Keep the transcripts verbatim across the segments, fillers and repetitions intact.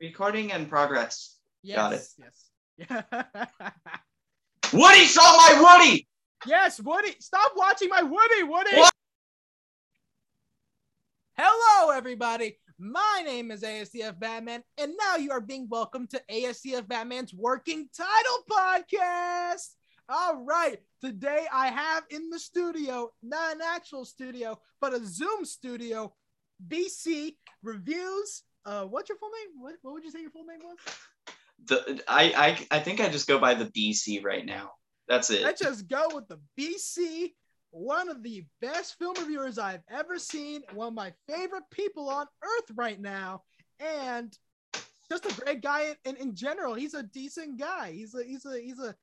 Recording in progress. Yes. Got it. Yes. Woody saw my Woody. Yes, Woody. Stop watching my Woody, Woody. What? Hello, everybody. My name is A S D F Batman, and now you are being welcomed to A S D F Batman's Working Title Podcast. All right. Today I have in the studio, not an actual studio, but a Zoom studio, B C Reviews. Uh, what's your full name? What, what would you say your full name was? The I, I I think I just go by the B C right now. That's it. Let's just go with the B C. One of the best film reviewers I've ever seen. One of my favorite people on earth right now. And just a great guy in, in general. He's a decent guy. He's a he's a he's a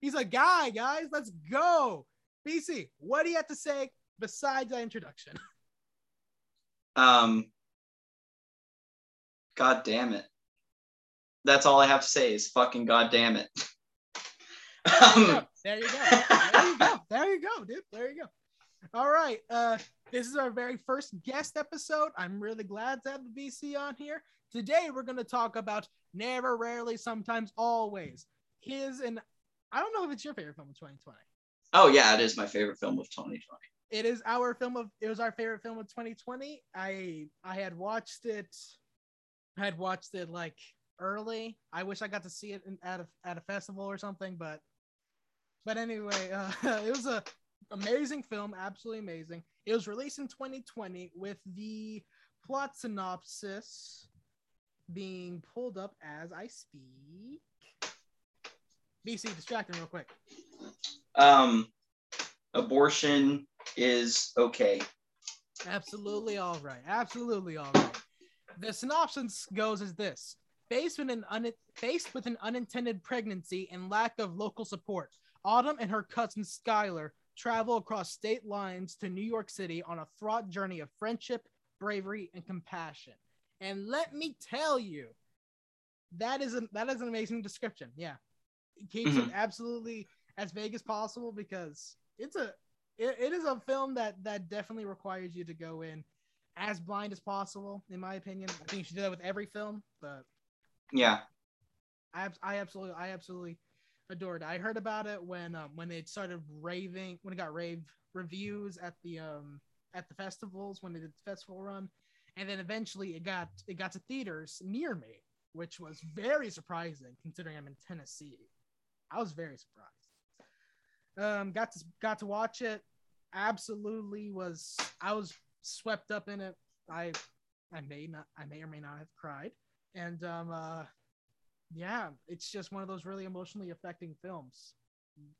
he's a guy, guys. Let's go. B C, what do you have to say besides that introduction? Um God damn it. That's all I have to say is fucking god damn it. um, there you go. There you go. There you go, dude. There you go. All right. Uh, this is our very first guest episode. I'm really glad to have the B C on here. Today, we're going to talk about Never Rarely Sometimes Always. His and I don't know if it's your favorite film of twenty twenty. Oh, yeah. It is my favorite film of twenty twenty. It is our film of, it was our favorite film of twenty twenty. I, I had watched it. I had watched it like early. I wish I got to see it in, at a at a festival or something, but but anyway, uh, it was a amazing film, absolutely amazing. It was released in twenty twenty with the plot synopsis being pulled up as I speak. B C, distract me real quick. Um, abortion is okay. Absolutely all right. Absolutely all right. The synopsis goes as this. Faced with, an un- faced with an unintended pregnancy and lack of local support, Autumn and her cousin Skylar travel across state lines to New York City on a fraught journey of friendship, bravery, and compassion. And let me tell you, that is, a, that is an amazing description. Yeah. It keeps mm-hmm. it absolutely as vague as possible because it's a, it, it is a film that, that definitely requires you to go in as blind as possible, in my opinion. I think you should do that with every film, but yeah, I, I absolutely, I absolutely adored it. I heard about it when um, when they started raving, when it got rave reviews at the um at the festivals when they did the festival run, and then eventually it got it got to theaters near me, which was very surprising considering I'm in Tennessee. I was very surprised. Um, got to got to watch it. Absolutely was I was. Swept up in it. I I may not I may or may not have cried. And um uh yeah, it's just one of those really emotionally affecting films.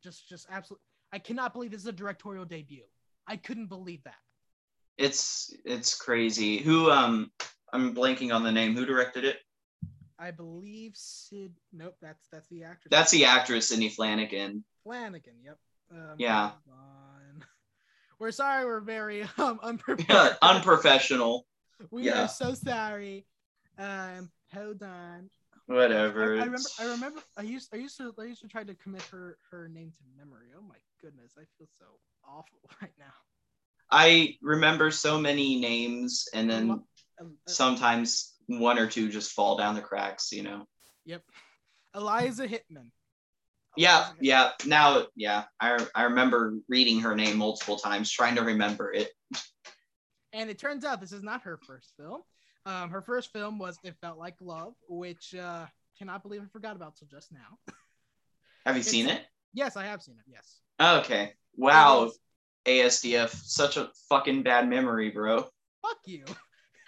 Just just absolutely I cannot believe this is a directorial debut. I couldn't believe that. It's it's crazy. Who um I'm blanking on the name. Who directed it? I believe Sid nope, that's that's the actress. That's the actress Sydney Flanigan. Flanigan, yep. Um, yeah. We're sorry we're very um, unprepared. Yeah, unprofessional. We yeah. are so sorry. Um, hold on. Whatever. I, I remember I remember I used I used to I used to try to commit her, her name to memory. Oh my goodness, I feel so awful right now. I remember so many names and then sometimes one or two just fall down the cracks, you know. Yep. Eliza Hittman. Yeah, yeah. Now, yeah, I I remember reading her name multiple times, trying to remember it. And it turns out this is not her first film. Um, her first film was It Felt Like Love, which uh, cannot believe I forgot about till just now. Have you it's, seen it? Yes, I have seen it. Yes. Okay. Wow. A S D F, such a fucking bad memory, bro. Fuck you.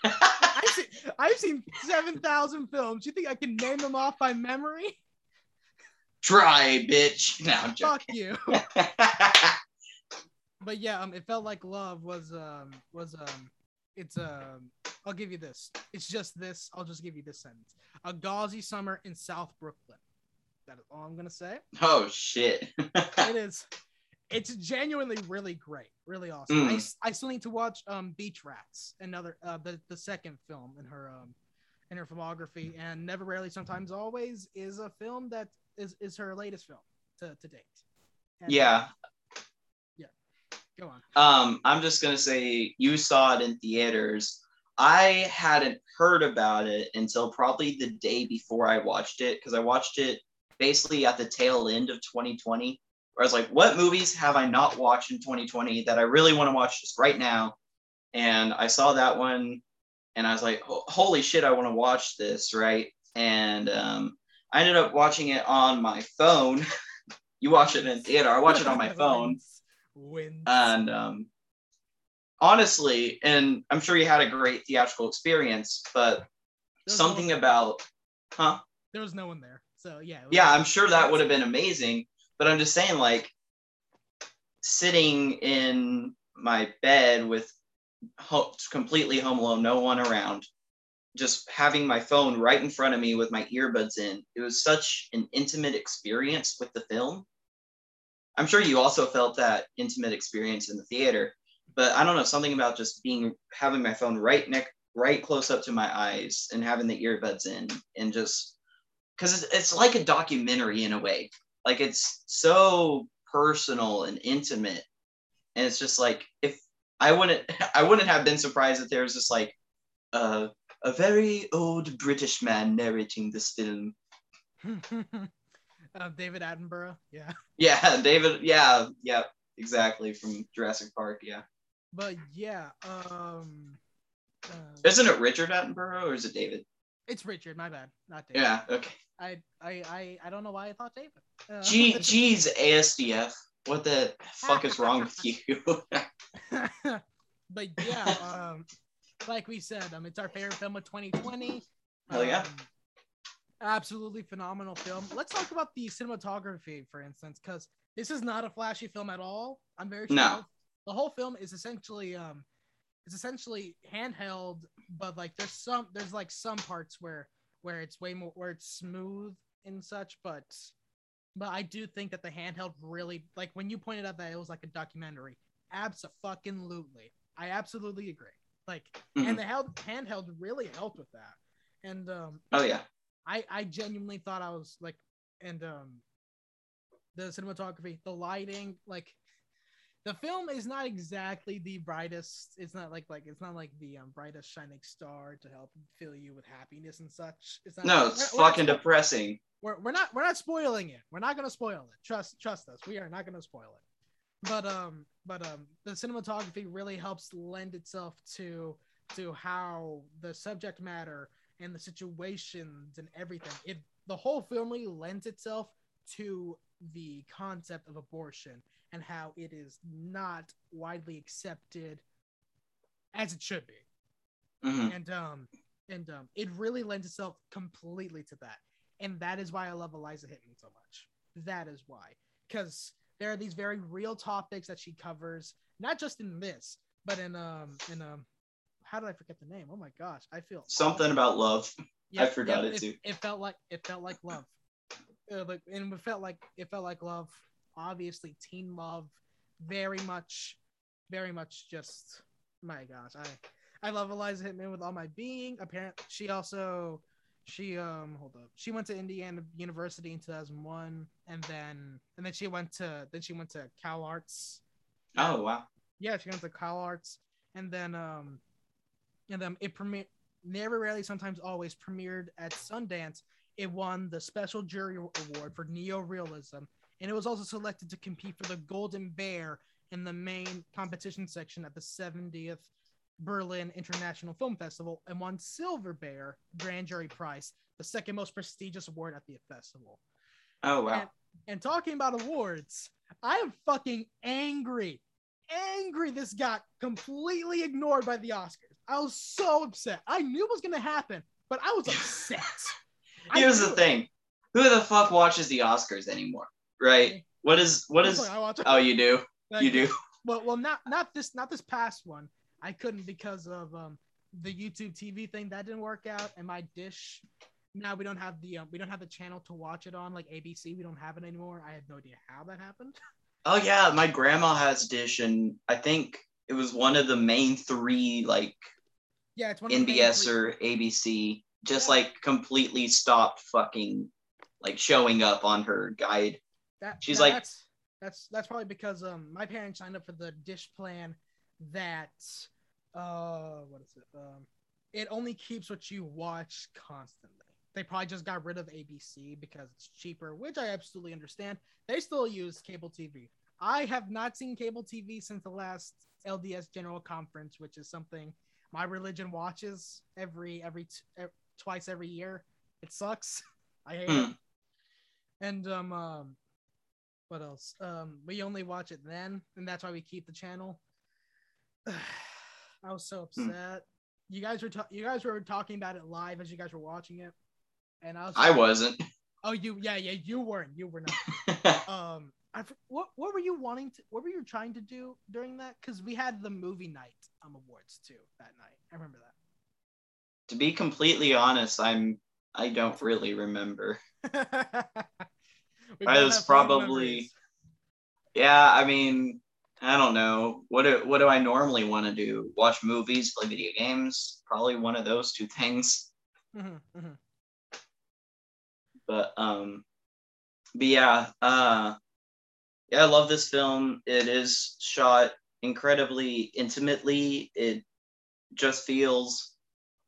I've seen, I've seen seven thousand films. You think I can name them off by memory? Try, bitch. No, I'm fuck joking. You. But yeah, um, It Felt Like Love was um was um it's um I'll give you this. It's just this. I'll just give you this sentence. A gauzy summer in South Brooklyn. That is all I'm gonna say. Oh shit. It is. It's genuinely really great, really awesome. Mm. I, I still need to watch um Beach Rats, another uh the, the second film in her um in her filmography, and Never Rarely Sometimes Always is a film that. Is, is her latest film to, to date. And, yeah. Uh, yeah. Go on. Um, I'm just going to say you saw it in theaters. I hadn't heard about it until probably the day before I watched it, because I watched it basically at the tail end of twenty twenty, where I was like, what movies have I not watched in twenty twenty that I really want to watch just right now? And I saw that one and I was like, holy shit, I want to watch this, right? And um, I ended up watching it on my phone. You watch it in theater. I watch it on my phone. Wins. And um, honestly, and I'm sure you had a great theatrical experience, but There's something no about, huh? There was no one there. So yeah. Yeah, I'm sure that would have been amazing. But I'm just saying, like, sitting in my bed with ho- completely home alone, no one around, just having my phone right in front of me with my earbuds in, it was such an intimate experience with the film. I'm sure you also felt that intimate experience in the theater, but I don't know, something about just being, having my phone right neck, right close up to my eyes and having the earbuds in, and just, cause it's, it's like a documentary in a way. Like, it's so personal and intimate. And it's just like, if I wouldn't, I wouldn't have been surprised that there was just like, uh, a very old British man narrating this film. Uh, David Attenborough, yeah. Yeah, David, yeah, yeah, exactly, from Jurassic Park, yeah. But yeah, um... Uh, isn't it Richard Attenborough, or is it David? It's Richard, my bad, not David. Yeah, okay. I I, I, I don't know why I thought David. Uh, Gee, geez, A S D F, what the fuck is wrong with you? But yeah, um... like we said, um, it's our favorite film of twenty twenty. Hell yeah. Um, absolutely phenomenal film. Let's talk about the cinematography, for instance, because this is not a flashy film at all. I'm very sure. No. The whole film is essentially um, it's essentially handheld, but like there's some there's like some parts where where it's way more where it's smooth and such, but but I do think that the handheld really, like when you pointed out that it was like a documentary, abso-fucking-lutely. I absolutely agree. Like, mm-hmm. and the held, handheld really helped with that. And um, oh yeah, I, I genuinely thought I was like, and um, the cinematography, the lighting, like, the film is not exactly the brightest. It's not like like it's not like the um, brightest shining star to help fill you with happiness and such. It's not, no, like, it's we're, fucking we're not, depressing. We're we're not we're not spoiling it. We're not gonna spoil it. Trust trust us. We are not gonna spoil it. But um, but um, the cinematography really helps lend itself to to how the subject matter and the situations and everything. It the whole film really lends itself to the concept of abortion and how it is not widely accepted as it should be, mm-hmm. and um, and um, it really lends itself completely to that, and that is why I love Eliza Hittman so much. That is why, because there are these very real topics that she covers, not just in this, but in um in um how did I forget the name? Oh my gosh, I feel something awful. About love. Yeah, I forgot yeah, it, it too. It felt like it felt like love, uh, like, and it felt like it felt like love. Obviously, teen love, very much, very much. Just my gosh, I I love Eliza Hittman with all my being. Apparently, she also she um hold up she went to Indiana University in two thousand one, and then and then she went to then she went to Cal Arts. Oh wow. Yeah, she went to Cal Arts, and then um and then it premiered. Never Rarely Sometimes Always premiered at Sundance. It won the Special Jury Award for Neo-Realism, and it was also selected to compete for the Golden Bear in the main competition section at the seventieth Berlin International Film Festival, and won Silver Bear Grand Jury Prize, the second most prestigious award at the festival. Oh wow. And, and talking about awards, I am fucking angry. Angry this got completely ignored by the Oscars. I was so upset. I knew it was gonna happen, but I was upset. Here's the thing. Who the fuck watches the Oscars anymore? Right? What is what is oh you do. Like, you do. Well well not not this not this past one. I couldn't because of um, the YouTube T V thing that didn't work out, and my dish. Now we don't have the um, we don't have the channel to watch it on, like A B C. We don't have it anymore. I have no idea how that happened. Oh yeah, my grandma has dish, and I think it was one of the main three, like yeah, it's one of N B S or A B C, just yeah. like completely stopped fucking like showing up on her guide. That she's that, like that's, that's that's probably because um my parents signed up for the dish plan. That uh what is it um it only keeps what you watch constantly. They probably just got rid of A B C because it's cheaper, which I absolutely understand. They still use cable T V. I have not seen cable T V since the last L D S General Conference, which is something my religion watches every every t- twice every year. It sucks. I hate it. And um, um, what else? Um, we only watch it then, and that's why we keep the channel. I was so upset. You guys were ta- you guys were talking about it live as you guys were watching it, and I was. I wasn't. Oh, you? Yeah, yeah. You weren't. You were not. um, I what what were you wanting to? What were you trying to do during that? Because we had the movie night um awards too that night. I remember that. To be completely honest, I'm I don't really remember. I was probably. Yeah, I mean. I don't know. What do, what do I normally want to do? Watch movies, play video games? Probably one of those two things. Mm-hmm, mm-hmm. But um, but yeah, uh, yeah, I love this film. It is shot incredibly intimately. It just feels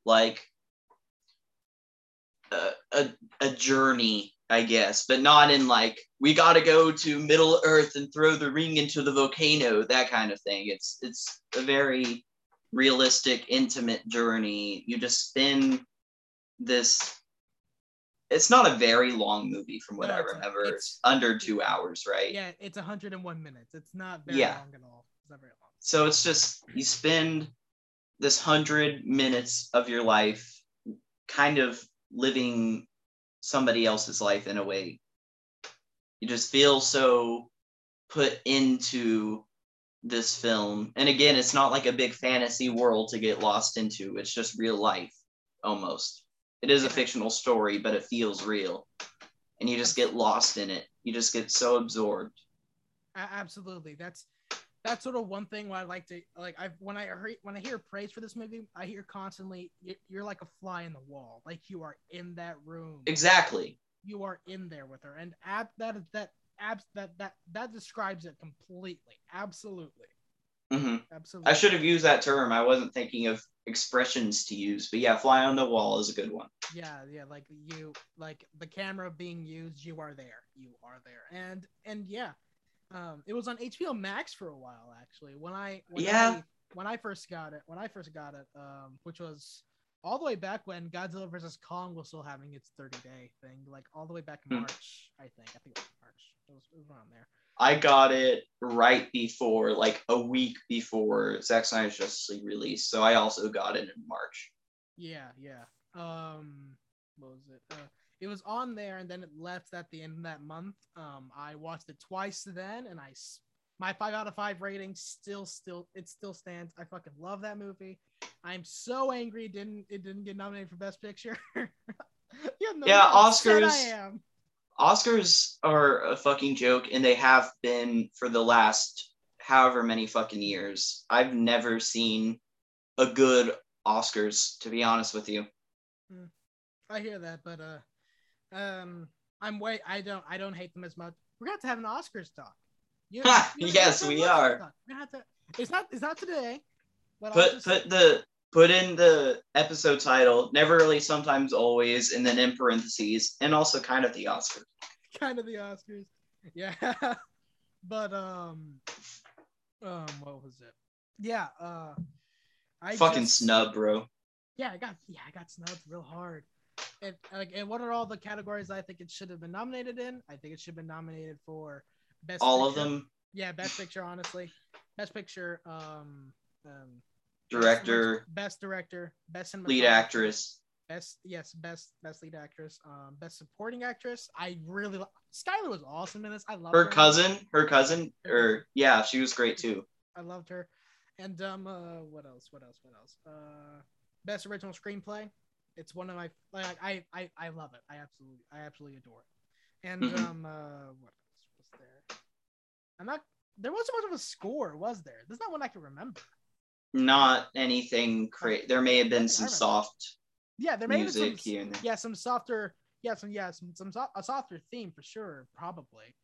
like a a, a journey. I guess, but not in like, we gotta go to Middle Earth and throw the ring into the volcano, that kind of thing. It's it's a very realistic, intimate journey. You just spend this, it's not a very long movie from what no, I remember. It's, it's under two hours, right? Yeah, it's one hundred one minutes. It's not very yeah. long at all. It's not very long. So it's just, you spend this one hundred minutes of your life kind of living somebody else's life in a way. You just feel so put into this film. And again, it's not like a big fantasy world to get lost into. It's just real life, almost. It is a fictional story, but it feels real. And you just get lost in it. You just get so absorbed. Absolutely. That's that's sort of one thing why I like to, like, I when I hear, when I hear praise for this movie, I hear constantly, you're like a fly in the wall, like you are in that room. Exactly. You are in there with her, and ab- that that ab- that that that describes it completely. Absolutely. Mm-hmm. Absolutely. I should have used that term. I wasn't thinking of expressions to use, but yeah, fly on the wall is a good one. Yeah, yeah, like you, like the camera being used, you are there, you are there, and and yeah. Um, it was on H B O Max for a while, actually. When I when yeah I, when I first got it, when I first got it, um, which was all the way back when Godzilla versus Kong was still having its thirty-day thing, like all the way back in March, mm. I think. I think it was March. It was, it was around there. I got it right before, like a week before Zack Snyder's Justice League release, so I also got it in March. Yeah, yeah. Um, what was it? Uh, It was on there, and then it left at the end of that month. Um, I watched it twice then, and I, my five out of five rating still, still, it still stands. I fucking love that movie. I'm so angry it didn't it didn't get nominated for Best Picture. You know, yeah, Oscars. I am. Oscars are a fucking joke, and they have been for the last however many fucking years. I've never seen a good Oscars, to be honest with you. I hear that, but uh. Um, I'm way. I don't. I don't hate them as much. We're gonna have to have an Oscars talk. You, you yes, we Oscars are. Talk. We're gonna have to. It's not. It's not today. But put just, put the put in the episode title. Never Really, Sometimes, Always, and then in parentheses, and also kind of the Oscars. Kind of the Oscars. Yeah. But um, um, what was it? Yeah. Uh, I fucking just, snub, bro. Yeah, I got. Yeah, I got snubbed real hard. It, like, and what are all the categories I think it should have been nominated in? I think it should have been nominated for Best All Picture. Of them? Yeah, Best Picture, honestly. Best Picture. Um, um, director. Best Director. Best Lead Actress. Best, yes, Best Best Lead Actress. Um, Best Supporting Actress. I really lo- Skylar was awesome in this. I loved her. Her cousin. Her cousin. Or yeah, she was great too. I loved her. And um, uh, what else? What else? What else? Uh, Best Original Screenplay. It's one of my like I I I love it. I absolutely I absolutely adore it. And mm-hmm. um uh, what else was there? I'm not. There wasn't much of a score, was there? There's not one I can remember. Not anything crazy. There may have been some soft. Yeah, there may have been some here and there. Yeah, some softer. Yeah, some yeah some some so- a softer theme for sure, probably.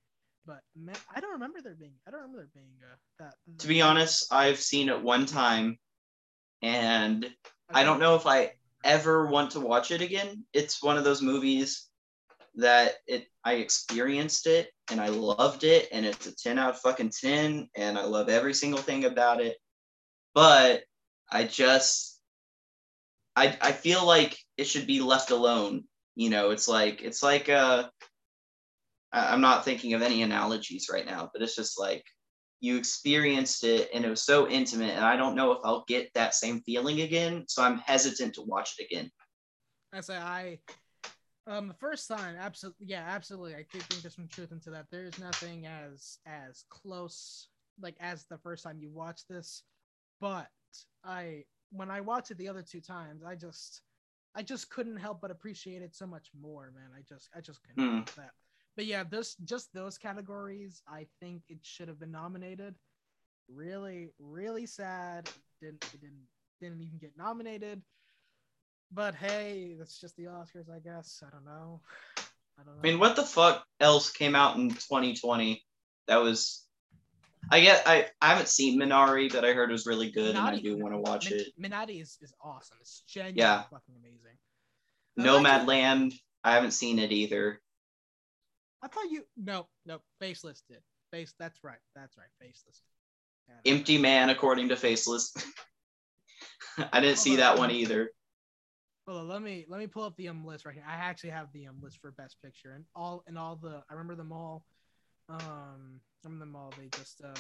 But man, I don't remember there being. I don't remember there being uh, that. To be honest, I've seen it one time. and okay. I don't know if I ever want to watch it again. It's one of those movies that it I experienced it and I loved it, and it's a ten out of fucking ten, and I love every single thing about it. But I just I I feel like it should be left alone. You know, it's like it's like uh I'm not thinking of any analogies right now, but it's just like you experienced it and it was so intimate, and I don't know if I'll get that same feeling again, so I'm hesitant to watch it again. I say I um the first time, absolutely, yeah, absolutely. I do think there's some truth into that. There's nothing as as close like as the first time you watch this, but I when I watched it the other two times, I just I just couldn't help but appreciate it so much more, man. I just I just couldn't help mm. that. But yeah, this just those categories, I think it should have been nominated. Really, really sad. Didn't it didn't didn't even get nominated. But hey, that's just the Oscars, I guess. I don't know. I don't know. I mean, what the fuck else came out in twenty twenty? That was I guess I, I haven't seen Minari, but I heard it was really good, Minari, and I do want to watch Min- it. Minari is, is awesome. It's genuinely yeah. fucking amazing. Nomadland, I haven't seen it either. I thought you no no Faceless did face. That's right, that's right. Faceless. Empty know. Man, according to Faceless. I didn't Hold see on, that one either. Well, let me let me pull up the um list right here. I actually have the um list for Best Picture, and all and all the I remember them all. Um, some of them all they just uh,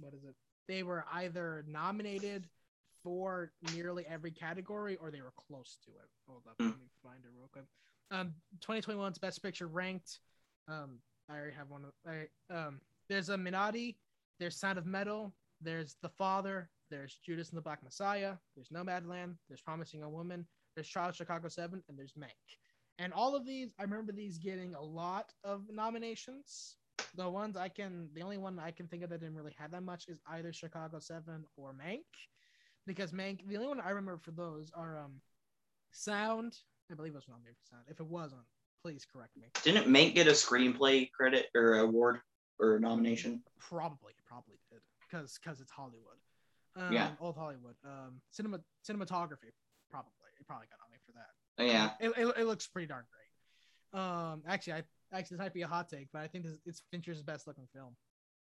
what is it? They were either nominated for nearly every category, or they were close to it. Hold up, mm. let me find it real quick. Um, twenty twenty-one's Best Picture ranked. Um, I already have one. Of, I, um, there's a Minari, there's Sound of Metal, there's The Father, there's Judas and the Black Messiah, there's Nomadland, there's Promising Young Woman, there's Child Chicago Seven, and there's Mank. And all of these, I remember these getting a lot of nominations. The ones I can, the only one I can think of that didn't really have that much is either Chicago Seven or Mank, because Mank. The only one I remember for those are um, Sound. I believe it was nominated for Sound. If it wasn't, please correct me. Didn't Mank get a screenplay credit or award or nomination? Probably, probably did, because because it's Hollywood. Um, yeah, old Hollywood. Um, cinema cinematography, probably. It probably got nominated for that. Oh, yeah, it, it it looks pretty darn great. Um, actually, I actually this might be a hot take, but I think this, it's Fincher's best looking film.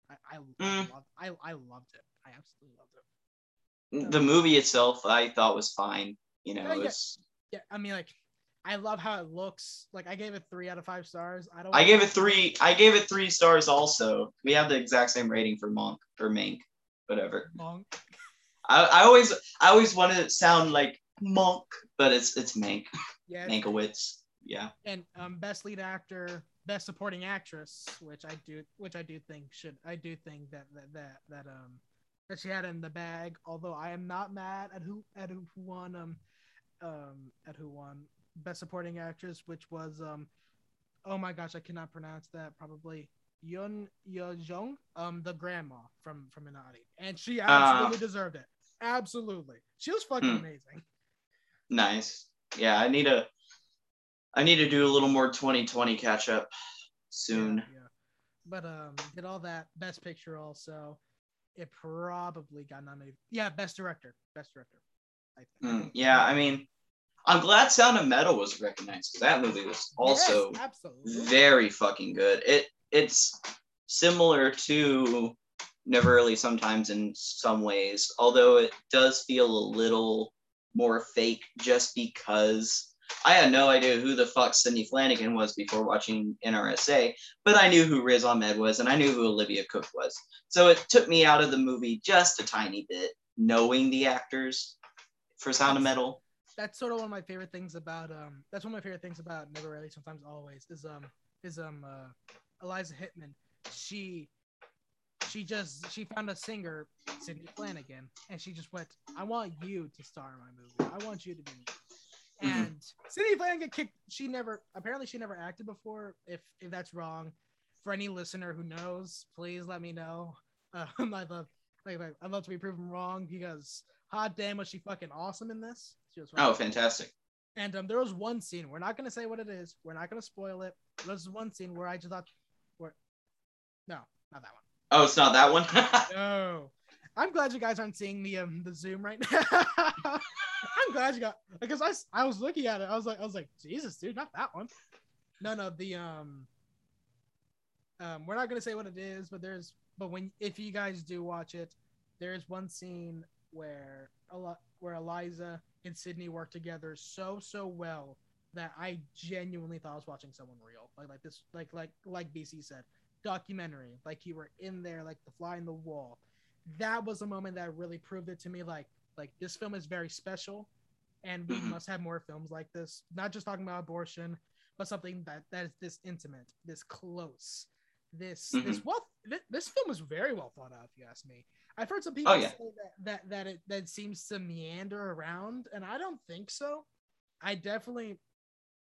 I I, mm. I loved I I loved it. I absolutely loved it. The um, movie itself, I thought was fine. You know, yeah, it's... yeah. yeah. I mean, like. I love how it looks. Like I gave it three out of five stars. I don't. I gave it three. I gave it three stars. Also, we have the exact same rating for Monk or Mank, whatever. Monk. I, I always I always want to sound like Monk, but it's it's Mank. Yeah. Mankiewicz. Yeah. And um, best lead actor, best supporting actress, which I do, which I do think should, I do think that that that, that um that she had in the bag. Although I am not mad at who at who won um um at who won. Best supporting actress, which was um oh my gosh, I cannot pronounce that, probably Yun Yeo-jong, um the grandma from from Minari, and she absolutely uh, deserved it. Absolutely, she was fucking mm. amazing. Nice. Yeah, I need a I need to do a little more twenty twenty catch up soon. Yeah, yeah. But um did all that. Best Picture also, it probably got nominated. Yeah, best director best director I think. Mm, yeah, I mean, I'm glad Sound of Metal was recognized, because that movie was also yes, very fucking good. It It's similar to Never Rarely Sometimes in some ways, although it does feel a little more fake, just because I had no idea who the fuck Sydney Flanigan was before watching N R S A, but I knew who Riz Ahmed was, and I knew who Olivia Cooke was. So it took me out of the movie just a tiny bit, knowing the actors for Sound of Metal. That's sort of one of my favorite things about um. That's one of my favorite things about Never Rarely Sometimes Always is um is um uh, Eliza Hittman. She she just she found a singer, Sydney Flanigan, and she just went, I want you to star in my movie. I want you to be. Mm-hmm. And Sydney Flanigan kicked. She never apparently she never acted before. If if that's wrong, for any listener who knows, please let me know. Um, I love like I love to be proven wrong, because hot damn, was she fucking awesome in this. Oh, fantastic. And um, there was one scene, we're not going to say what it is, we're not going to spoil it, there was one scene where I just thought, where... no, not that one. Oh, it's not that one? No. I'm glad you guys aren't seeing the um the Zoom right now. I'm glad you got, because I, I was looking at it. I was like I was like Jesus, dude, not that one. No, no, the um um we're not gonna say what it is, but there's but when if you guys do watch it, there is one scene where Eli- where Eliza and Sydney work together so so well that I genuinely thought I was watching someone real. Like like this like like like B C said, documentary. Like you were in there, like the fly in the wall. That was a moment that really proved it to me, like like this film is very special and we must have more films like this, not just talking about abortion, but something that that is this intimate, this close, this mm-hmm. this well th- this film was very well thought out, if you ask me. I've heard some people oh, yeah. say that that that it that seems to meander around, and I don't think so. I definitely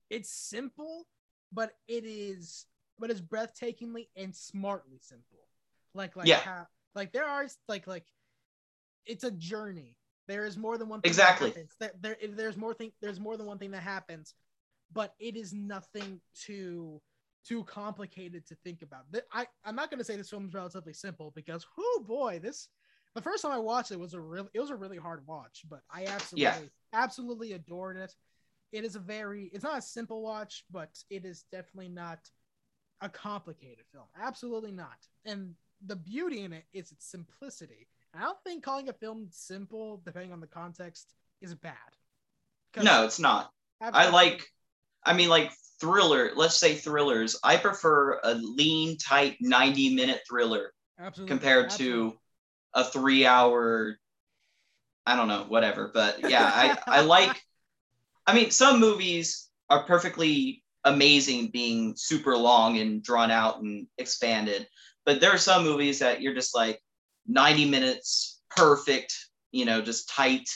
it's simple, but it is but it's breathtakingly and smartly simple. Like like yeah. how, like there are like like it's a journey. There is more than one thing exactly. that happens. There, there there's more thing there's more than one thing that happens, but it is nothing too too complicated to think about. I, I'm not gonna say this film is relatively simple because oh boy, this the first time I watched it was a real it was a really hard watch, but I absolutely yeah. absolutely adored it. It is a very it's not a simple watch, but it is definitely not a complicated film. Absolutely not. And the beauty in it is its simplicity. I don't think calling a film simple, depending on the context, is bad. No, it's not. I like, I mean, like thriller, let's say thrillers. I prefer a lean, tight ninety minute thriller Absolutely. compared Absolutely. to a three hour, I don't know, whatever. But yeah, I, I like, I mean, some movies are perfectly amazing being super long and drawn out and expanded. But there are some movies that you're just like ninety minutes, perfect, you know, just tight,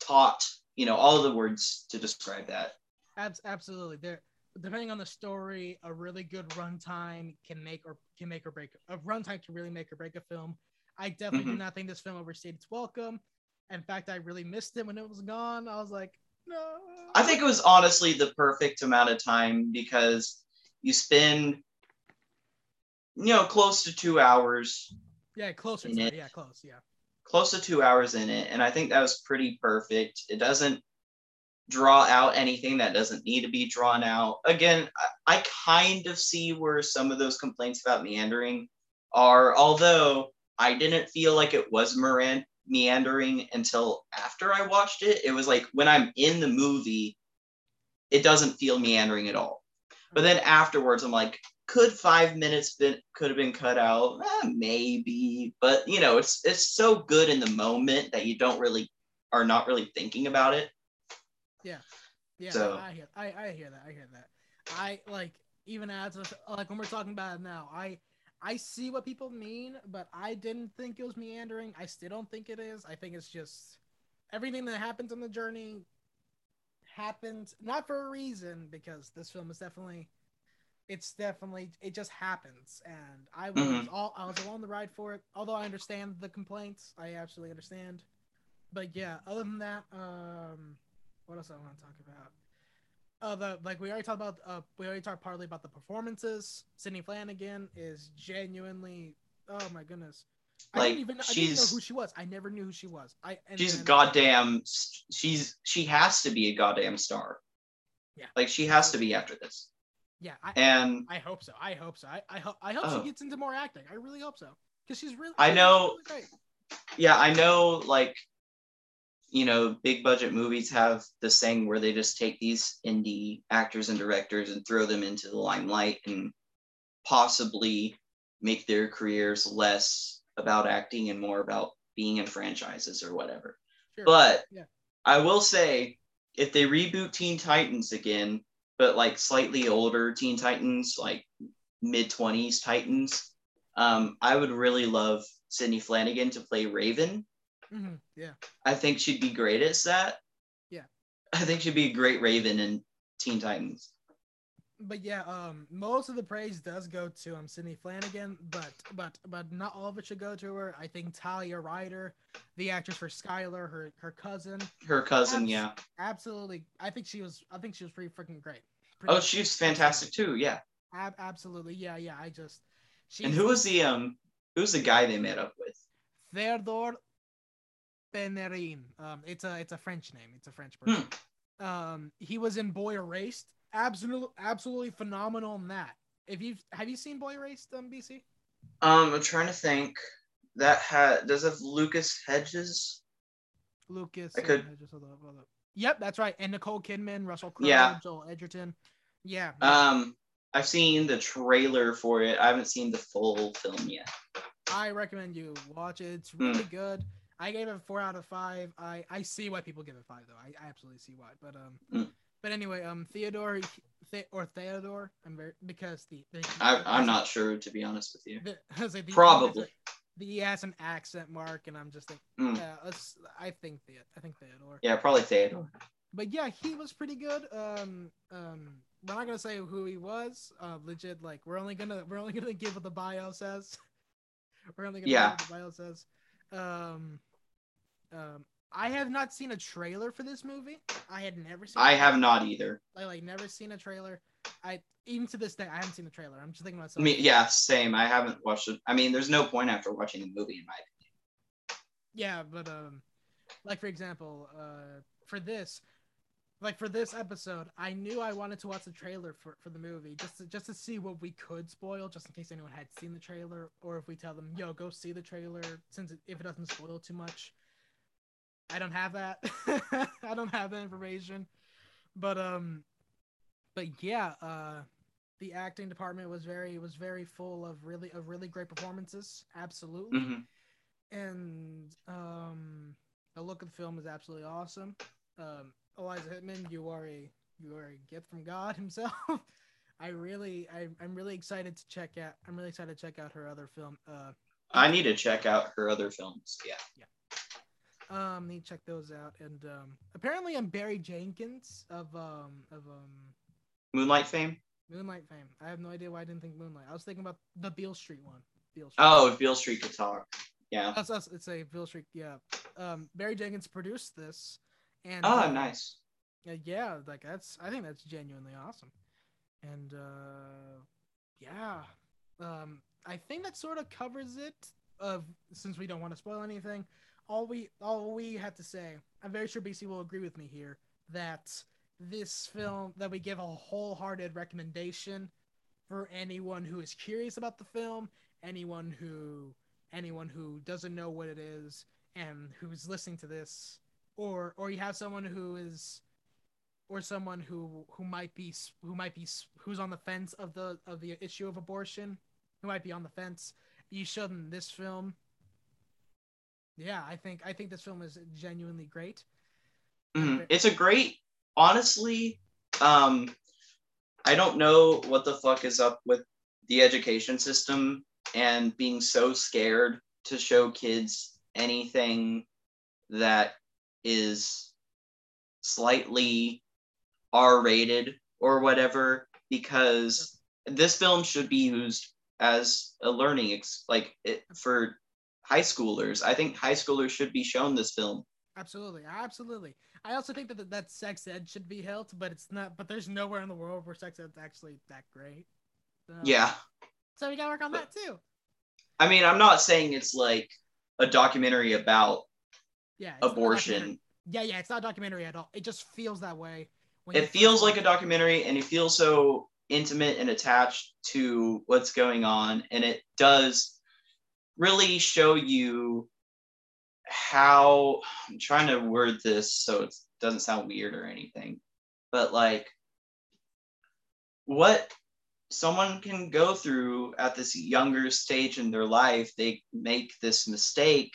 taut, you know, all of the words to describe that. Absolutely. There, depending on the story, a really good runtime can make or can make or break a runtime can really make or break a film. I definitely mm-hmm. do not think this film overstayed its welcome. In fact, I really missed it when it was gone. I was like, no. I think it was honestly the perfect amount of time because you spend. You know, close to two hours. Yeah, closer to it. Yeah, close, yeah. Close to two hours in it. And I think that was pretty perfect. It doesn't draw out anything that doesn't need to be drawn out. Again, I, I kind of see where some of those complaints about meandering are, although I didn't feel like it was Moran meandering until after I watched it. It was like when I'm in the movie, it doesn't feel meandering at all. But then afterwards, I'm like, could five minutes been could have been cut out? Eh, maybe, but you know, it's it's so good in the moment that you don't really are not really thinking about it. Yeah, yeah. So. I hear, I, I hear that. I hear that. I like even as like when we're talking about it now, I I see what people mean, but I didn't think it was meandering. I still don't think it is. I think it's just everything that happens on the journey happens not for a reason, because this film is definitely. It's definitely it just happens, and I was mm-hmm. all I was along the ride for it. Although I understand the complaints, I absolutely understand. But yeah, other than that, um, what else I want to talk about? Uh, the like we already talked about. Uh, we already talked partly about the performances. Sydney Flanigan is genuinely. Oh my goodness! I like, didn't even I didn't know who she was. I never knew who she was. I and, she's and, goddamn. She's she has to be a goddamn star. Yeah, like she has to be after this. Yeah, I, and I hope so. I hope so. I I hope I hope oh. she gets into more acting. I really hope so, because she's really. I know. Really great. Yeah, I know. Like, you know, big budget movies have this thing where they just take these indie actors and directors and throw them into the limelight and possibly make their careers less about acting and more about being in franchises or whatever. Sure. But yeah. I will say, if they reboot Teen Titans again. But like slightly older Teen Titans, like mid twenties Titans, um, I would really love Sydney Flanigan to play Raven. Mm-hmm, yeah. I think she'd be great at that. Yeah. I think she'd be a great Raven in Teen Titans. But yeah, um, most of the praise does go to um Sydney Flanigan, but but but not all of it should go to her. I think Talia Ryder, the actress for Skylar, her her cousin. Her cousin, abs- yeah. Absolutely, I think she was. I think she was pretty freaking great. Pretty oh, great. She's fantastic too. Yeah. Ab- absolutely, yeah, yeah. I just. She and who was the um? Who's the guy they met up with? Theodore Benarin. Um, it's a it's a French name. It's a French person. Hmm. Um, he was in Boy Erased. Absolutely, absolutely phenomenal in that. If you have you seen Boy Erased, um, B C? Um, I'm trying to think. That had does it have Lucas Hedges? Lucas I could. Hedges. Hold up, hold up. Yep, that's right. And Nicole Kidman, Russell Crowe, yeah. Joel Edgerton. Yeah. Um, I've seen the trailer for it. I haven't seen the full film yet. I recommend you watch it. It's really mm. good. I gave it a four out of five. I, I see why people give it five though. I, I absolutely see why. But um, mm. but anyway, um, Theodore the, or Theodore. I'm very because the. the I, I'm has, not sure to be honest with you. The, I was like, the, Probably. The, he has an accent mark, and I'm just like, mm. yeah, let's, I think the, I think Theodore. Yeah, probably Theodore. But yeah, he was pretty good. Um, um, we're not gonna say who he was. Uh, legit, like we're only gonna we're only gonna give what the bio says. We're only gonna yeah. give what the bio says. Um. Um, I have not seen a trailer for this movie. I had never seen. I have not either. I like never seen a trailer. I even to this day I haven't seen a trailer. I'm just thinking about something. I mean, yeah, same. I haven't watched it. I mean, there's no point after watching the movie in my opinion. Yeah, but um, like for example, uh, for this, like for this episode, I knew I wanted to watch the trailer for, for the movie just to, just to see what we could spoil, just in case anyone had seen the trailer, or if we tell them, yo, go see the trailer, since it, if it doesn't spoil too much. I don't have that. I don't have that information. But um but yeah, uh the acting department was very was very full of really of really great performances, absolutely. Mm-hmm. And um the look of the film is absolutely awesome. Um Eliza Hittman, you are a you are a gift from God himself. I really I I'm really excited to check out I'm really excited to check out her other film. Uh I need to check out her other films. Yeah. Yeah. Um, need to check those out, and um, apparently I'm Barry Jenkins of um of um, Moonlight fame. Moonlight fame. I have no idea why I didn't think Moonlight. I was thinking about the Beale Street one. Beale Street. Oh, Beale Street Guitar. Yeah. That's us. It's a Beale Street. Yeah. Um, Barry Jenkins produced this, and oh, um, nice. Yeah, yeah, like that's. I think that's genuinely awesome, and uh, yeah. Um, I think that sort of covers it. Of since we don't want to spoil anything. All we all we have to say, I'm very sure B C will agree with me here, that this film, that we give a wholehearted recommendation for anyone who is curious about the film, anyone who anyone who doesn't know what it is and who's listening to this, or or you have someone who is or someone who who might be who might be who's on the fence of the of the issue of abortion, who might be on the fence, you show them this film. Yeah, I think I think this film is genuinely great. Mm-hmm. It's a great, honestly. Um, I don't know what the fuck is up with the education system and being so scared to show kids anything that is slightly R-rated or whatever, because this film should be used as a learning ex- like it, for. High schoolers. I think high schoolers should be shown this film. Absolutely, absolutely. I also think that that, that sex ed should be held, but it's not. But there's nowhere in the world where sex ed's actually that great. So, yeah. So we gotta work on but, that too. I mean, I'm not saying it's like a documentary about yeah, abortion. Yeah, yeah, it's not a documentary at all. It just feels that way. When it feels like a documentary, and it feels so intimate and attached to what's going on, and it does. Really show you how I'm trying to word this so it doesn't sound weird or anything, but like what someone can go through at this younger stage in their life. They make this mistake,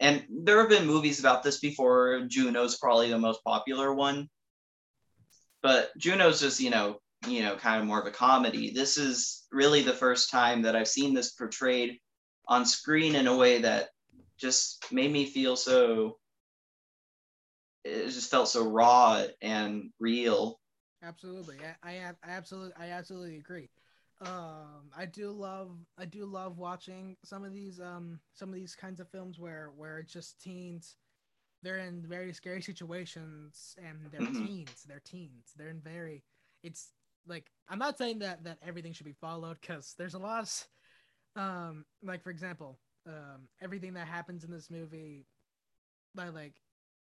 and there have been movies about this before. Juno's probably the most popular one, but Juno's just you know you know kind of more of a comedy. This is really the first time that I've seen this portrayed on screen in a way that just made me feel so, it just felt so raw and real. Absolutely. I, I, I absolutely, I absolutely agree. Um, I do love, I do love watching some of these, um, some of these kinds of films where, where it's just teens, they're in very scary situations, and they're mm-hmm. teens, they're teens, they're in very, it's like, I'm not saying that, that everything should be followed, because there's a lot of, Um, like for example, um, everything that happens in this movie by like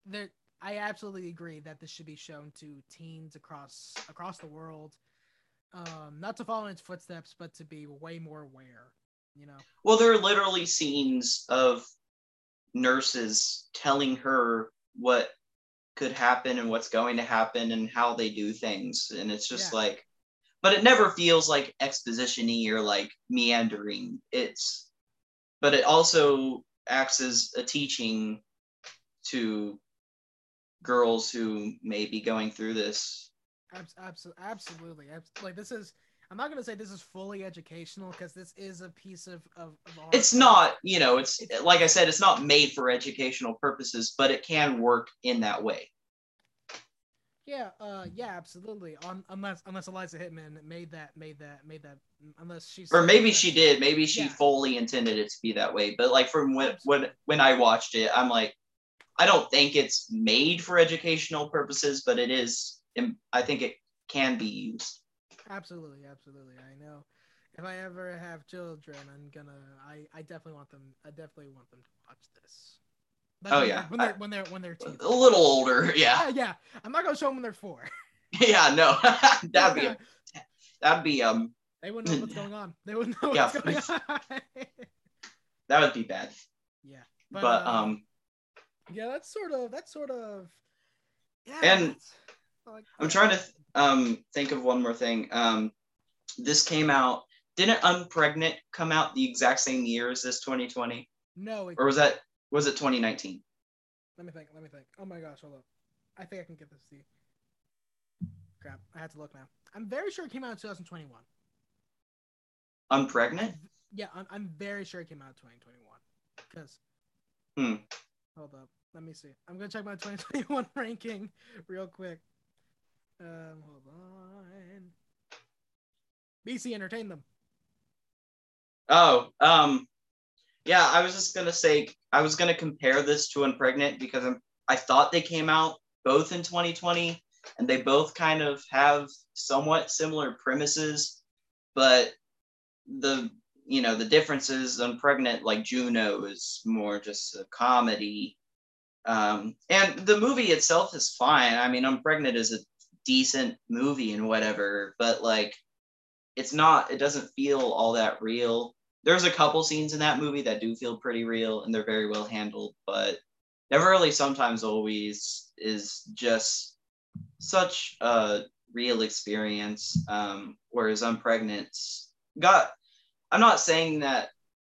there. I absolutely agree that this should be shown to teens across across the world. Um, not to follow in its footsteps, but to be way more aware, you know? Well, there are literally scenes of nurses telling her what could happen and what's going to happen and how they do things. And it's just yeah. like, but it never feels like exposition-y or like meandering. It's, but it also acts as a teaching to girls who may be going through this. Absolutely, absolutely. Like this is, I'm not gonna say this is fully educational because this is a piece of of. of art. It's not, you know, it's, it's like I said, it's not made for educational purposes, but it can work in that way. Yeah, uh, yeah, absolutely. On unless unless Eliza Hittman made that made that made that unless she or maybe that. she did, maybe she yeah. fully intended it to be that way. But like from when absolutely. when when I watched it, I'm like, I don't think it's made for educational purposes, but it is. I think it can be used. Absolutely, absolutely. I know. If I ever have children, I'm gonna. I, I definitely want them. I definitely want them to watch this. Like, oh when yeah. When they're, I, when they're when they're when they're a little older, yeah. yeah. Yeah, I'm not gonna show them when they're four. Yeah, no, that'd be that'd be um. They wouldn't know what's going on. They wouldn't know what's yeah. going on. That would be bad. Yeah, but, but um, um. Yeah, that's sort of that's sort of. Yeah. And. I'm trying to th- um, think of one more thing. Um, this came out, didn't Unpregnant come out the exact same year as this, twenty twenty? No. It or was that, was it twenty nineteen? Let me think, let me think. Oh my gosh, hold up. I think I can get this to you. Crap, I had to look now. I'm very sure it came out in twenty twenty-one. Unpregnant? Yeah, I'm, I'm very sure it came out in twenty twenty-one. Because, hmm. hold up, let me see. I'm going to check my twenty twenty-one ranking real quick. Um, hold on. B C, entertain them. Oh, um, yeah, I was just gonna say, I was gonna compare this to Unpregnant because I'm, I thought they came out both in twenty twenty and they both kind of have somewhat similar premises, but the, you know, the differences on Unpregnant, like Juno is more just a comedy. Um, and the movie itself is fine. I mean, Unpregnant is a decent movie and whatever, but like it's not it doesn't feel all that real. There's a couple scenes in that movie that do feel pretty real and they're very well handled, but Never Really Sometimes Always is just such a real experience, um whereas Unpregnant's got, I'm not saying that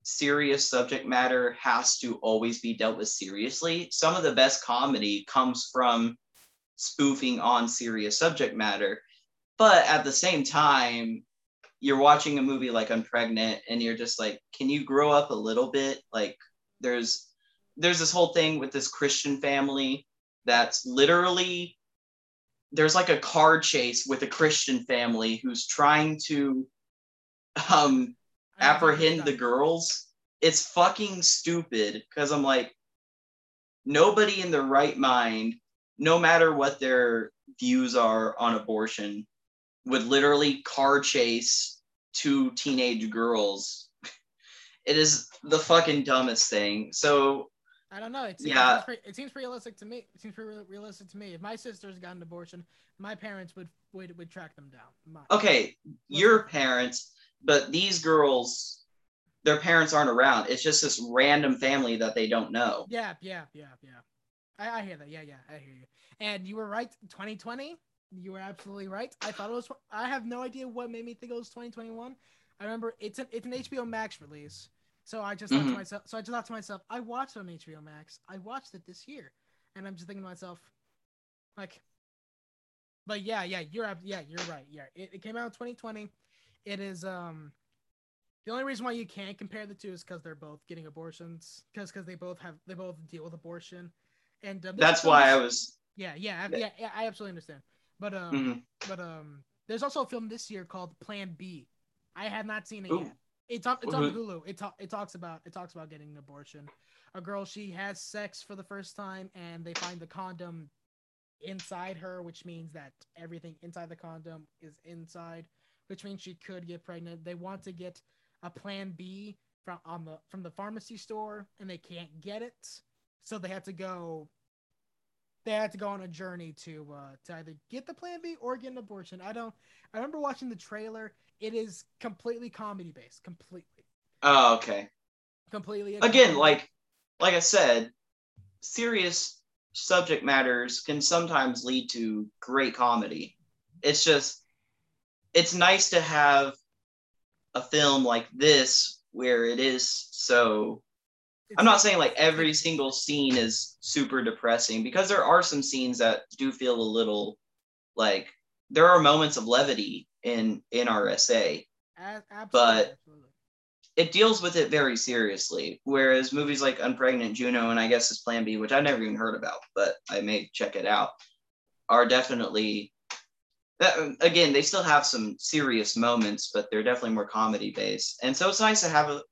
serious subject matter has to always be dealt with seriously. Some of the best comedy comes from spoofing on serious subject matter, but at the same time you're watching a movie like Unpregnant and you're just like, can you grow up a little bit? Like there's there's this whole thing with this Christian family that's literally, there's like a car chase with a Christian family who's trying to um apprehend the girls. It's fucking stupid because I'm like, nobody in their right mind, no matter what their views are on abortion, would literally car chase two teenage girls. It is the fucking dumbest thing. So I don't know. It seems, yeah. it, seems pretty, it seems pretty realistic to me. It seems pretty realistic to me. If my sister's got an abortion, my parents would would, would track them down. My, okay, your parents, but these girls, their parents aren't around. It's just this random family that they don't know. Yeah, yeah, yeah, yeah. I, I hear that. Yeah, yeah, I hear you. And you were right. twenty twenty, you were absolutely right. I thought it was. I have no idea what made me think it was twenty twenty-one. I remember it's an it's an H B O Max release. So I just mm-hmm. thought to myself. So I just thought to myself. I watched it on H B O Max. I watched it this year, and I'm just thinking to myself, like, but yeah, yeah, you're yeah, you're right. Yeah, it, it came out in twenty twenty. It is um, the only reason why you can't compare the two is because they're both getting abortions. Because because they both have they both deal with abortion. And uh, that's why I was yeah yeah yeah yeah I absolutely understand, but um mm-hmm. but um there's also a film this year called Plan B. I have not seen it Ooh. yet. It's on it's on Hulu. It ta- it talks about it talks about getting an abortion. A girl, she has sex for the first time and they find the condom inside her, which means that everything inside the condom is inside, which means she could get pregnant. They want to get a Plan B from on the from the pharmacy store and they can't get it. So they had to go, they had to go on a journey to uh, to either get the Plan B or get an abortion. I don't. I remember watching the trailer. It is completely comedy based. Completely. Oh, okay. Completely. Again, like like I said, serious subject matters can sometimes lead to great comedy. It's just, it's nice to have a film like this where it is so. It's I'm not saying like every single scene is super depressing, because there are some scenes that do feel a little like there are moments of levity in in R S A, absolutely, but absolutely. It deals with it very seriously. Whereas movies like Unpregnant, Juno, and I guess it's Plan B, which I've never even heard about, but I may check it out, are definitely that, again, they still have some serious moments, but they're definitely more comedy based. And so it's nice to have a,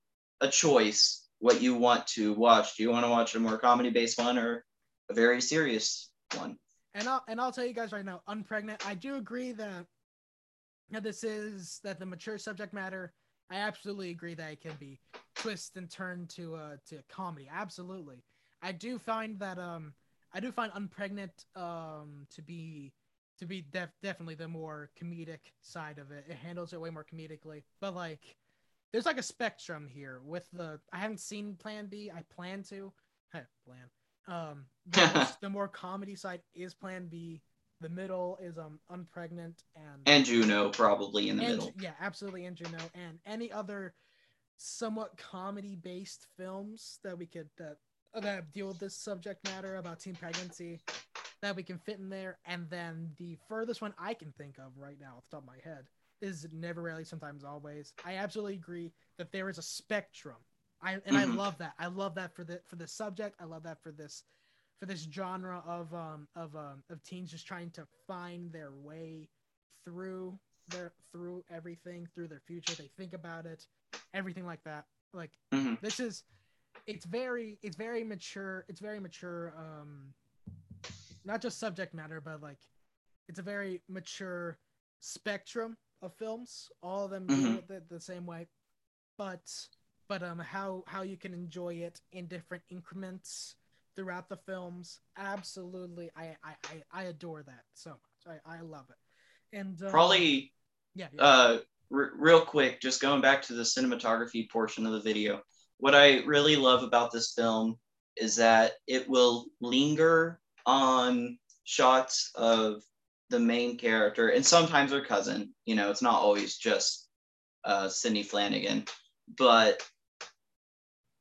a choice. What you want to watch? Do you want to watch a more comedy-based one or a very serious one? And I'll and I'll tell you guys right now, Unpregnant. I do agree that this is that the mature subject matter. I absolutely agree that it can be twisted and turned to uh to comedy. Absolutely, I do find that um I do find Unpregnant um to be to be def definitely the more comedic side of it. It handles it way more comedically, but like. There's like a spectrum here with the, I haven't seen Plan B. I plan to, I plan. Um, the, most, the more comedy side is Plan B. The middle is um Unpregnant and. And Juno probably in the and, middle. Yeah, absolutely. And Juno and any other somewhat comedy based films that we could, that, that deal with this subject matter about teen pregnancy that we can fit in there. And then the furthest one I can think of right now off the top of my head is Never Rarely Sometimes Always. I absolutely agree that there is a spectrum. I and mm-hmm. I love that. I love that for the for this subject. I love that for this for this genre of um of um of teens just trying to find their way through their through everything, through their future. They think about it, everything like that. Like mm-hmm. this is it's very it's very mature. It's very mature um not just subject matter, but like it's a very mature spectrum of films, all of them deal mm-hmm. with it the same way, but but um how how you can enjoy it in different increments throughout the films. Absolutely, I I I adore that so much. I I love it. And uh, probably yeah, yeah. uh r- real quick, just going back to the cinematography portion of the video. What I really love about this film is that it will linger on shots of the main character and sometimes her cousin. You know, it's not always just uh Sydney Flanigan, but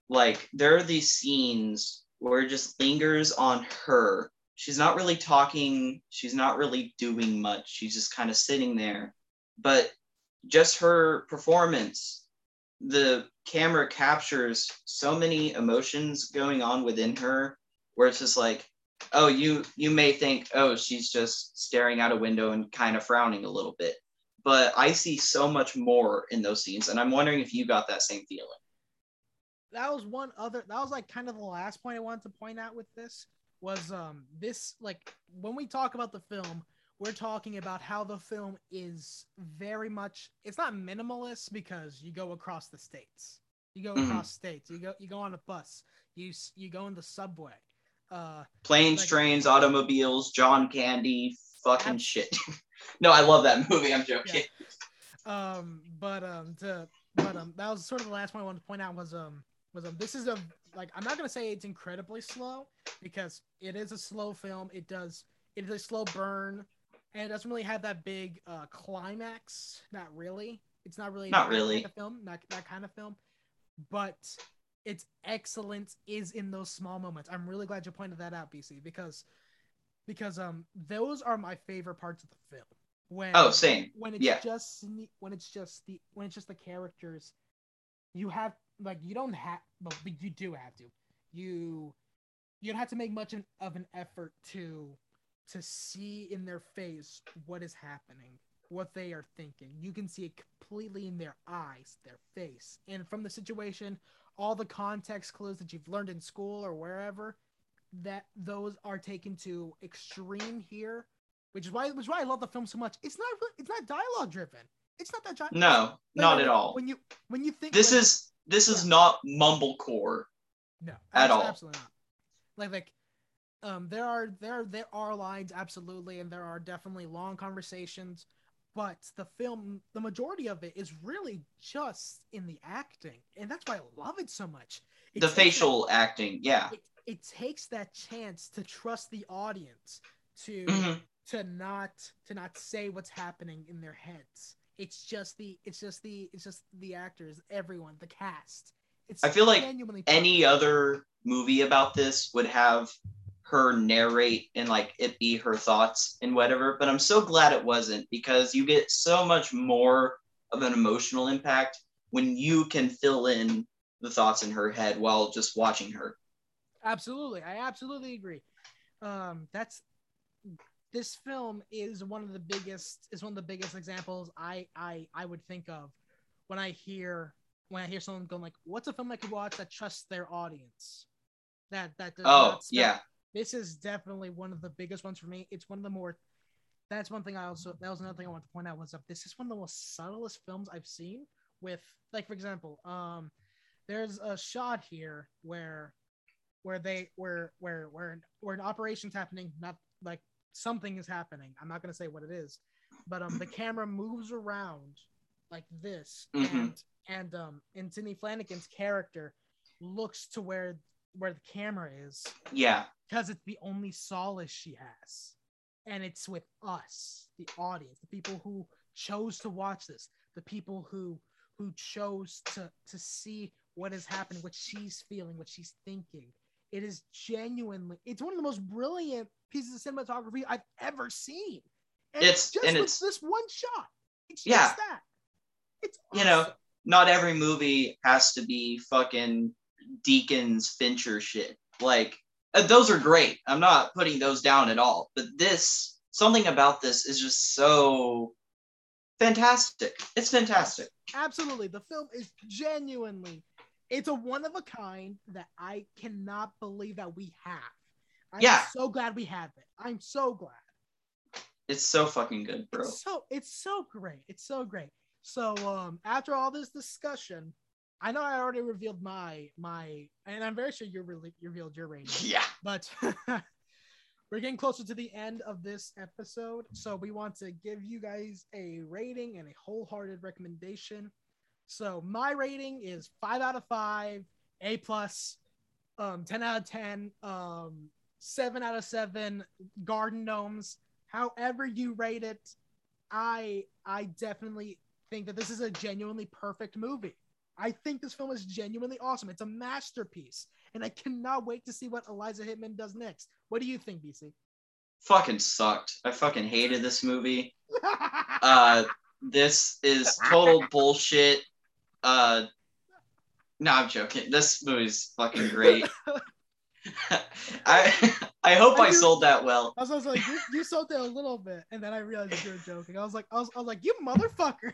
like there are these scenes where it just lingers on her. She's not really talking, she's not really doing much, she's just kind of sitting there, but just her performance, the camera captures so many emotions going on within her where it's just like, oh, you you may think, oh, she's just staring out a window and kind of frowning a little bit. But I see so much more in those scenes, and I'm wondering if you got that same feeling. That was one other, that was like kind of the last point I wanted to point out with this, was um this, like, when we talk about the film, we're talking about how the film is very much, it's not minimalist because you go across the states. You go across mm-hmm. states, you go you go on a bus, you you go in the subway. Uh, Planes, like, trains, automobiles, John Candy, fucking ab- shit. No, I love that movie. I'm joking. Yeah. Um, but um, to, but um, that was sort of the last one I wanted to point out was um, was um, this is a like I'm not gonna say it's incredibly slow because it is a slow film. It does it is a slow burn, and it doesn't really have that big uh climax. Not really. It's not really not really kind of film. Not that kind of film. But its excellence is in those small moments. I'm really glad you pointed that out, B C, because because um those are my favorite parts of the film. When oh, same. When it's yeah. just when it's just the when it's just the characters, you have like you don't have, but you do have to. You you don't have to make much of an effort to to see in their face what is happening, what they are thinking. You can see it completely in their eyes, their face, and from the situation. All the context clues that you've learned in school or wherever, that those are taken to extreme here, which is why, which is why I love the film so much. It's not, it's not dialogue driven. It's not that. Gi- no, but not when, at all. When you, when you think this like, is, this yeah. is not mumblecore. No, at absolutely all. Absolutely not. Like, like, um, there are there there are lines, absolutely, and there are definitely long conversations, but the film, the majority of it is really just in the acting, and that's why I love it so much. It the facial that, acting, yeah. It, it takes that chance to trust the audience to mm-hmm. to not to not say what's happening in their heads. It's just the it's just the it's just the actors, everyone, the cast. It's I feel like any other movie about this would have her narrate and like it be her thoughts and whatever, but I'm so glad it wasn't, because you get so much more of an emotional impact when you can fill in the thoughts in her head while just watching her. Absolutely. I absolutely agree. Um, that's This film is one of the biggest is one of the biggest examples I, I I would think of when I hear when I hear someone going like, what's a film I could watch that trusts their audience? That that does oh not yeah. This is definitely one of the biggest ones for me. It's one of the more that's one thing I also that was another thing I wanted to point out was that this is one of the most subtlest films I've seen. With like, for example, um, there's a shot here where where they where where where where an operation's happening, not like. Something is happening. I'm not going to say what it is, but um, the camera moves around like this, mm-hmm. and and um, and Sydney Flanigan's character looks to where where the camera is. Yeah, because it's the only solace she has, and it's with us, the audience, the people who chose to watch this, the people who who chose to to see what is happening, what she's feeling, what she's thinking. It is genuinely, it's one of the most brilliant pieces of cinematography I've ever seen. And it's, it's just and with it's, this one shot. It's yeah. just that. It's awesome. You know, not every movie has to be fucking Deacon's Fincher shit. Like, those are great. I'm not putting those down at all. But this, something about this is just so fantastic. It's fantastic. Absolutely. The film is genuinely It's a one of a kind that I cannot believe that we have. I'm yeah. so glad we have it. I'm so glad. It's so fucking good, bro. It's so it's so great. It's so great. So um, after all this discussion, I know I already revealed my my, and I'm very sure you re- revealed your rating. Yeah. But we're getting closer to the end of this episode, so we want to give you guys a rating and a wholehearted recommendation. So my rating is five out of five, A plus, um, ten out of ten, um, seven out of seven, garden gnomes. However you rate it, I I definitely think that this is a genuinely perfect movie. I think this film is genuinely awesome. It's a masterpiece, and I cannot wait to see what Eliza Hittman does next. What do you think, B C? Fucking sucked. I fucking hated this movie. uh, this is total bullshit. Uh, no, I'm joking. This movie's fucking great. I I hope I, I sold that well. I was, I was like, you, you sold it a little bit, and then I realized you were joking. I was like, I was, I was like, you motherfucker.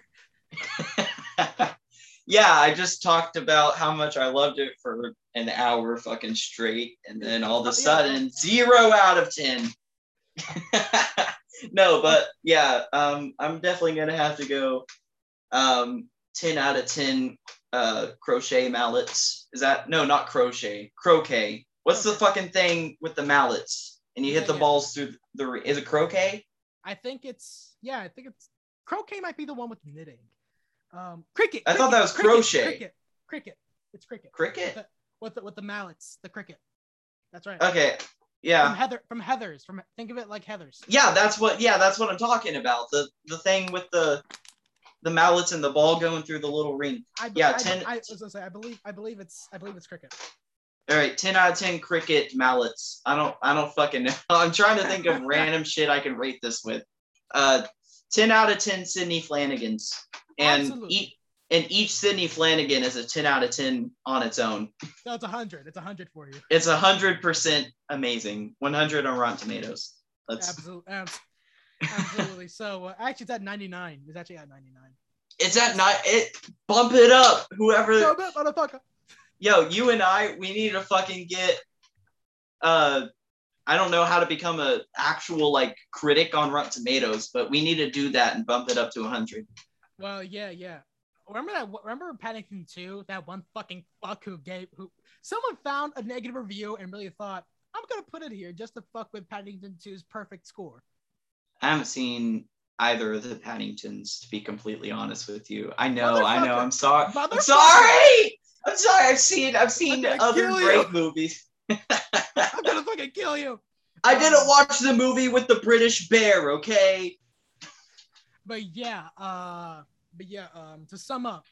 Yeah, I just talked about how much I loved it for an hour fucking straight, and then all of a sudden, yeah. zero out of ten. No, but yeah, um, I'm definitely gonna have to go. Um, ten out of ten uh, crochet mallets. Is that? No, not crochet. Croquet. What's okay. the fucking thing with the mallets? And you hit yeah, the yeah. balls through the... Is it croquet? I think it's... Yeah, I think it's... Croquet might be the one with knitting. Um, cricket. I cricket, thought that was cricket, crochet. Cricket. Cricket. It's cricket. Cricket? With the, with the, with the mallets. The cricket. That's right. Okay. Yeah. From Heather. From Heathers. From Think of it like Heathers. Yeah, that's what... Yeah, that's what I'm talking about. The the thing with the... The mallets and the ball going through the little ring. I be- yeah, I, ten. I, I was gonna say, I believe, I believe it's, I believe it's cricket. All right, ten out of ten cricket mallets. I don't, I don't fucking know. I'm trying to think of random shit I can rate this with. Uh, ten out of ten Sydney Flanagans, and each, and each Sydney Flanigan is a ten out of ten on its own. No, it's a hundred. It's a hundred for you. It's a hundred percent amazing. One hundred on Rotten Tomatoes. Let's absolutely. absolutely. Absolutely. So uh, actually, it's at ninety-nine. It's actually at ninety-nine. It's at nine. It bump it up. Whoever. Bump it, motherfucker. Yo, you and I, we need to fucking get. Uh, I don't know how to become a actual like critic on Rotten Tomatoes, but we need to do that and bump it up to one hundred. Well, yeah, yeah. Remember that? Remember Paddington two? That one fucking fuck who gave who someone found a negative review and really thought, I'm going to put it here just to fuck with Paddington two's perfect score. I haven't seen either of the Paddingtons, to be completely honest with you. I know, I know. I'm sorry. I'm sorry. I'm sorry. I've seen I've seen other great movies. I'm going to fucking kill you. I didn't watch the movie with the British bear, okay? But yeah, uh, but yeah, um, to sum up,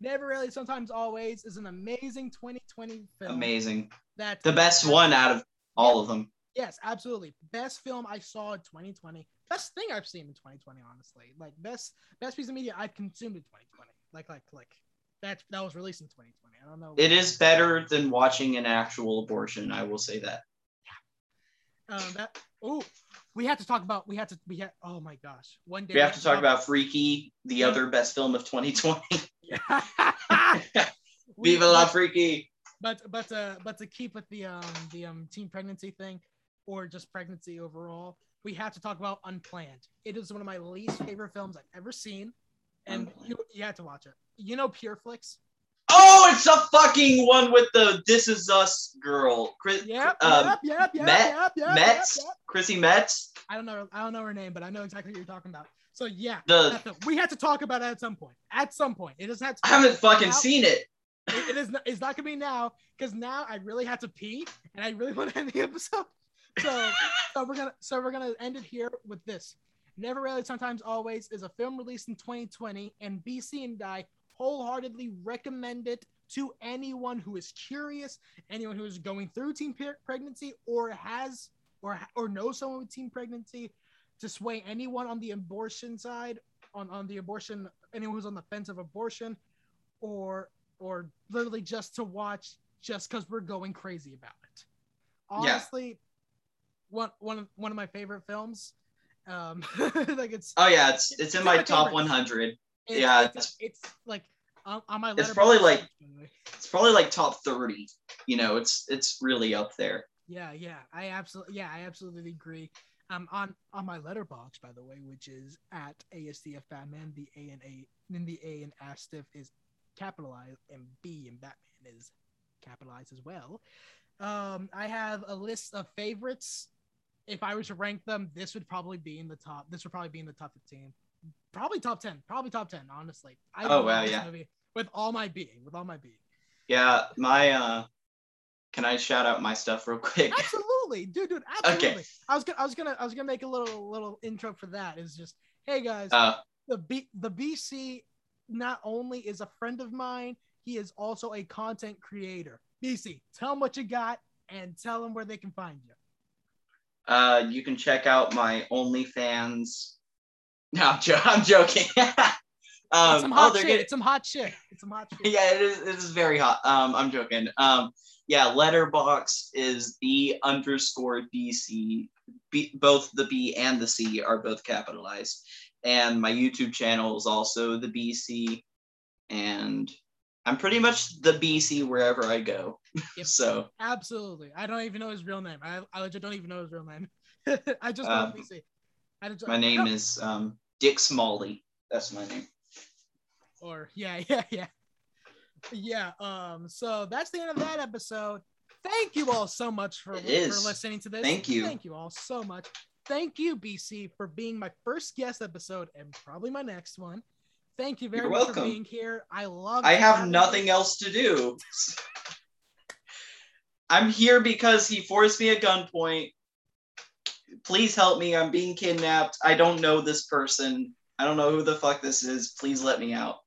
Never Really, Sometimes Always is an amazing twenty twenty film. Amazing. That's the best one out of all yeah. of them. Yes, absolutely. Best film I saw in twenty twenty. Best thing I've seen in twenty twenty, honestly. Like best best piece of media I've consumed in twenty twenty. Like like like that that was released in twenty twenty. I don't know. It is better than watching an actual abortion. I will say that. Yeah. Um, that. Oh, we had to talk about. We had to. We had. Oh my gosh. One day we have to talk about Freaky, the other best film of twenty twenty. Viva la Freaky. But but uh but to keep with the um the um teen pregnancy thing, or just pregnancy overall, we have to talk about Unplanned. It is one of my least favorite films I've ever seen, and you, you have to watch it. You know Pure Flix? Oh, it's the fucking one with the This Is Us girl. Chris, yep, um, yep, yep, yep, Met, yep, yep, Metz, yep, yep. Chrissy Metz. I don't know. I don't know her name, but I know exactly what you're talking about. So yeah, the, the, we had to talk about it at some point. At some point, it doesn't have to. I haven't fucking seen it. It, it is. Not, it's not gonna be now, because now I really have to pee, and I really want to end the episode. So, so we're gonna so we're gonna end it here with this. Never Rarely, Sometimes Always is a film released in twenty twenty, and B C and I wholeheartedly recommend it to anyone who is curious, anyone who is going through teen pregnancy, or has or or knows someone with teen pregnancy, to sway anyone on the abortion side, on on the abortion, anyone who's on the fence of abortion, or or literally just to watch just because we're going crazy about it. Honestly. Yeah. One one of one of my favorite films, um, like it's oh yeah, it's it's, it's in my, my top one hundred. Yeah, it's, it's, it's like on, on my. It's probably like it's probably like top thirty. You know, it's it's really up there. Yeah, yeah, I absolutely yeah, I absolutely agree. Um, on on my Letterboxd, by the way, which is at A S D F Batman. The A and A, then the A and A S D F is capitalized, and B and Batman is capitalized as well. Um, I have a list of favorites. If I were to rank them, this would probably be in the top. This would probably be in the top fifteen, probably top ten, probably top ten. Honestly, I oh wow, yeah, movie with all my being, with all my being. Yeah, my. Uh, can I shout out my stuff real quick? Absolutely, dude, dude, absolutely. Okay. I was gonna, I was gonna, I was gonna make a little, little intro for that. It's just, hey guys, uh, the B, the B C, not only is a friend of mine, he is also a content creator. B C, tell them what you got and tell them where they can find you. Uh, you can check out my OnlyFans. No, I'm, jo- I'm joking. um, it's, some hot oh, shit. Getting... it's some hot shit. It's some hot shit. Yeah, it is, it is very hot. Um, I'm joking. Um, yeah, Letterboxd is the underscore B C. B- both the B and the C are both capitalized. And my YouTube channel is also the B C. And... I'm pretty much the B C wherever I go. Yep. So absolutely, I don't even know his real name. I I legit don't even know his real name. I just um, know B C. I just, my name no. is um, Dick Smalley. That's my name. Or yeah, yeah, yeah, yeah. Um. So that's the end of that episode. Thank you all so much for, for listening to this. Thank you. Thank you all so much. Thank you, B C, for being my first guest episode and probably my next one. Thank you very You're much welcome. for being here. I love I have nothing here. else to do. I'm here because he forced me at gunpoint. Please help me. I'm being kidnapped. I don't know this person. I don't know who the fuck this is. Please let me out.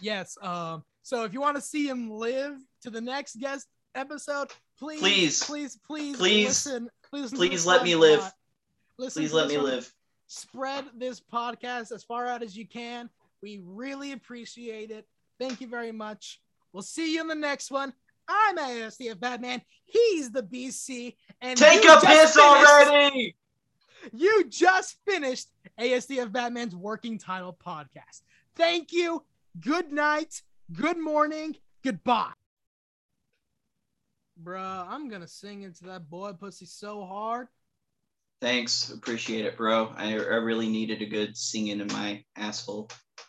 Yes. Um, so if you want to see him live to the next guest episode, please, please, please, please, please, listen, please, listen please let me live. Listen please let me one. live. Spread this podcast as far out as you can. We really appreciate it. Thank you very much. We'll see you in the next one. I'm A S D F Batman. He's the B C. And take a piss finished, already. You just finished A S D F Batman's working title podcast. Thank you. Good night. Good morning. Goodbye. Bruh, I'm going to sing into that boy pussy so hard. Thanks. Appreciate it, bro. I, I really needed a good singing in my asshole.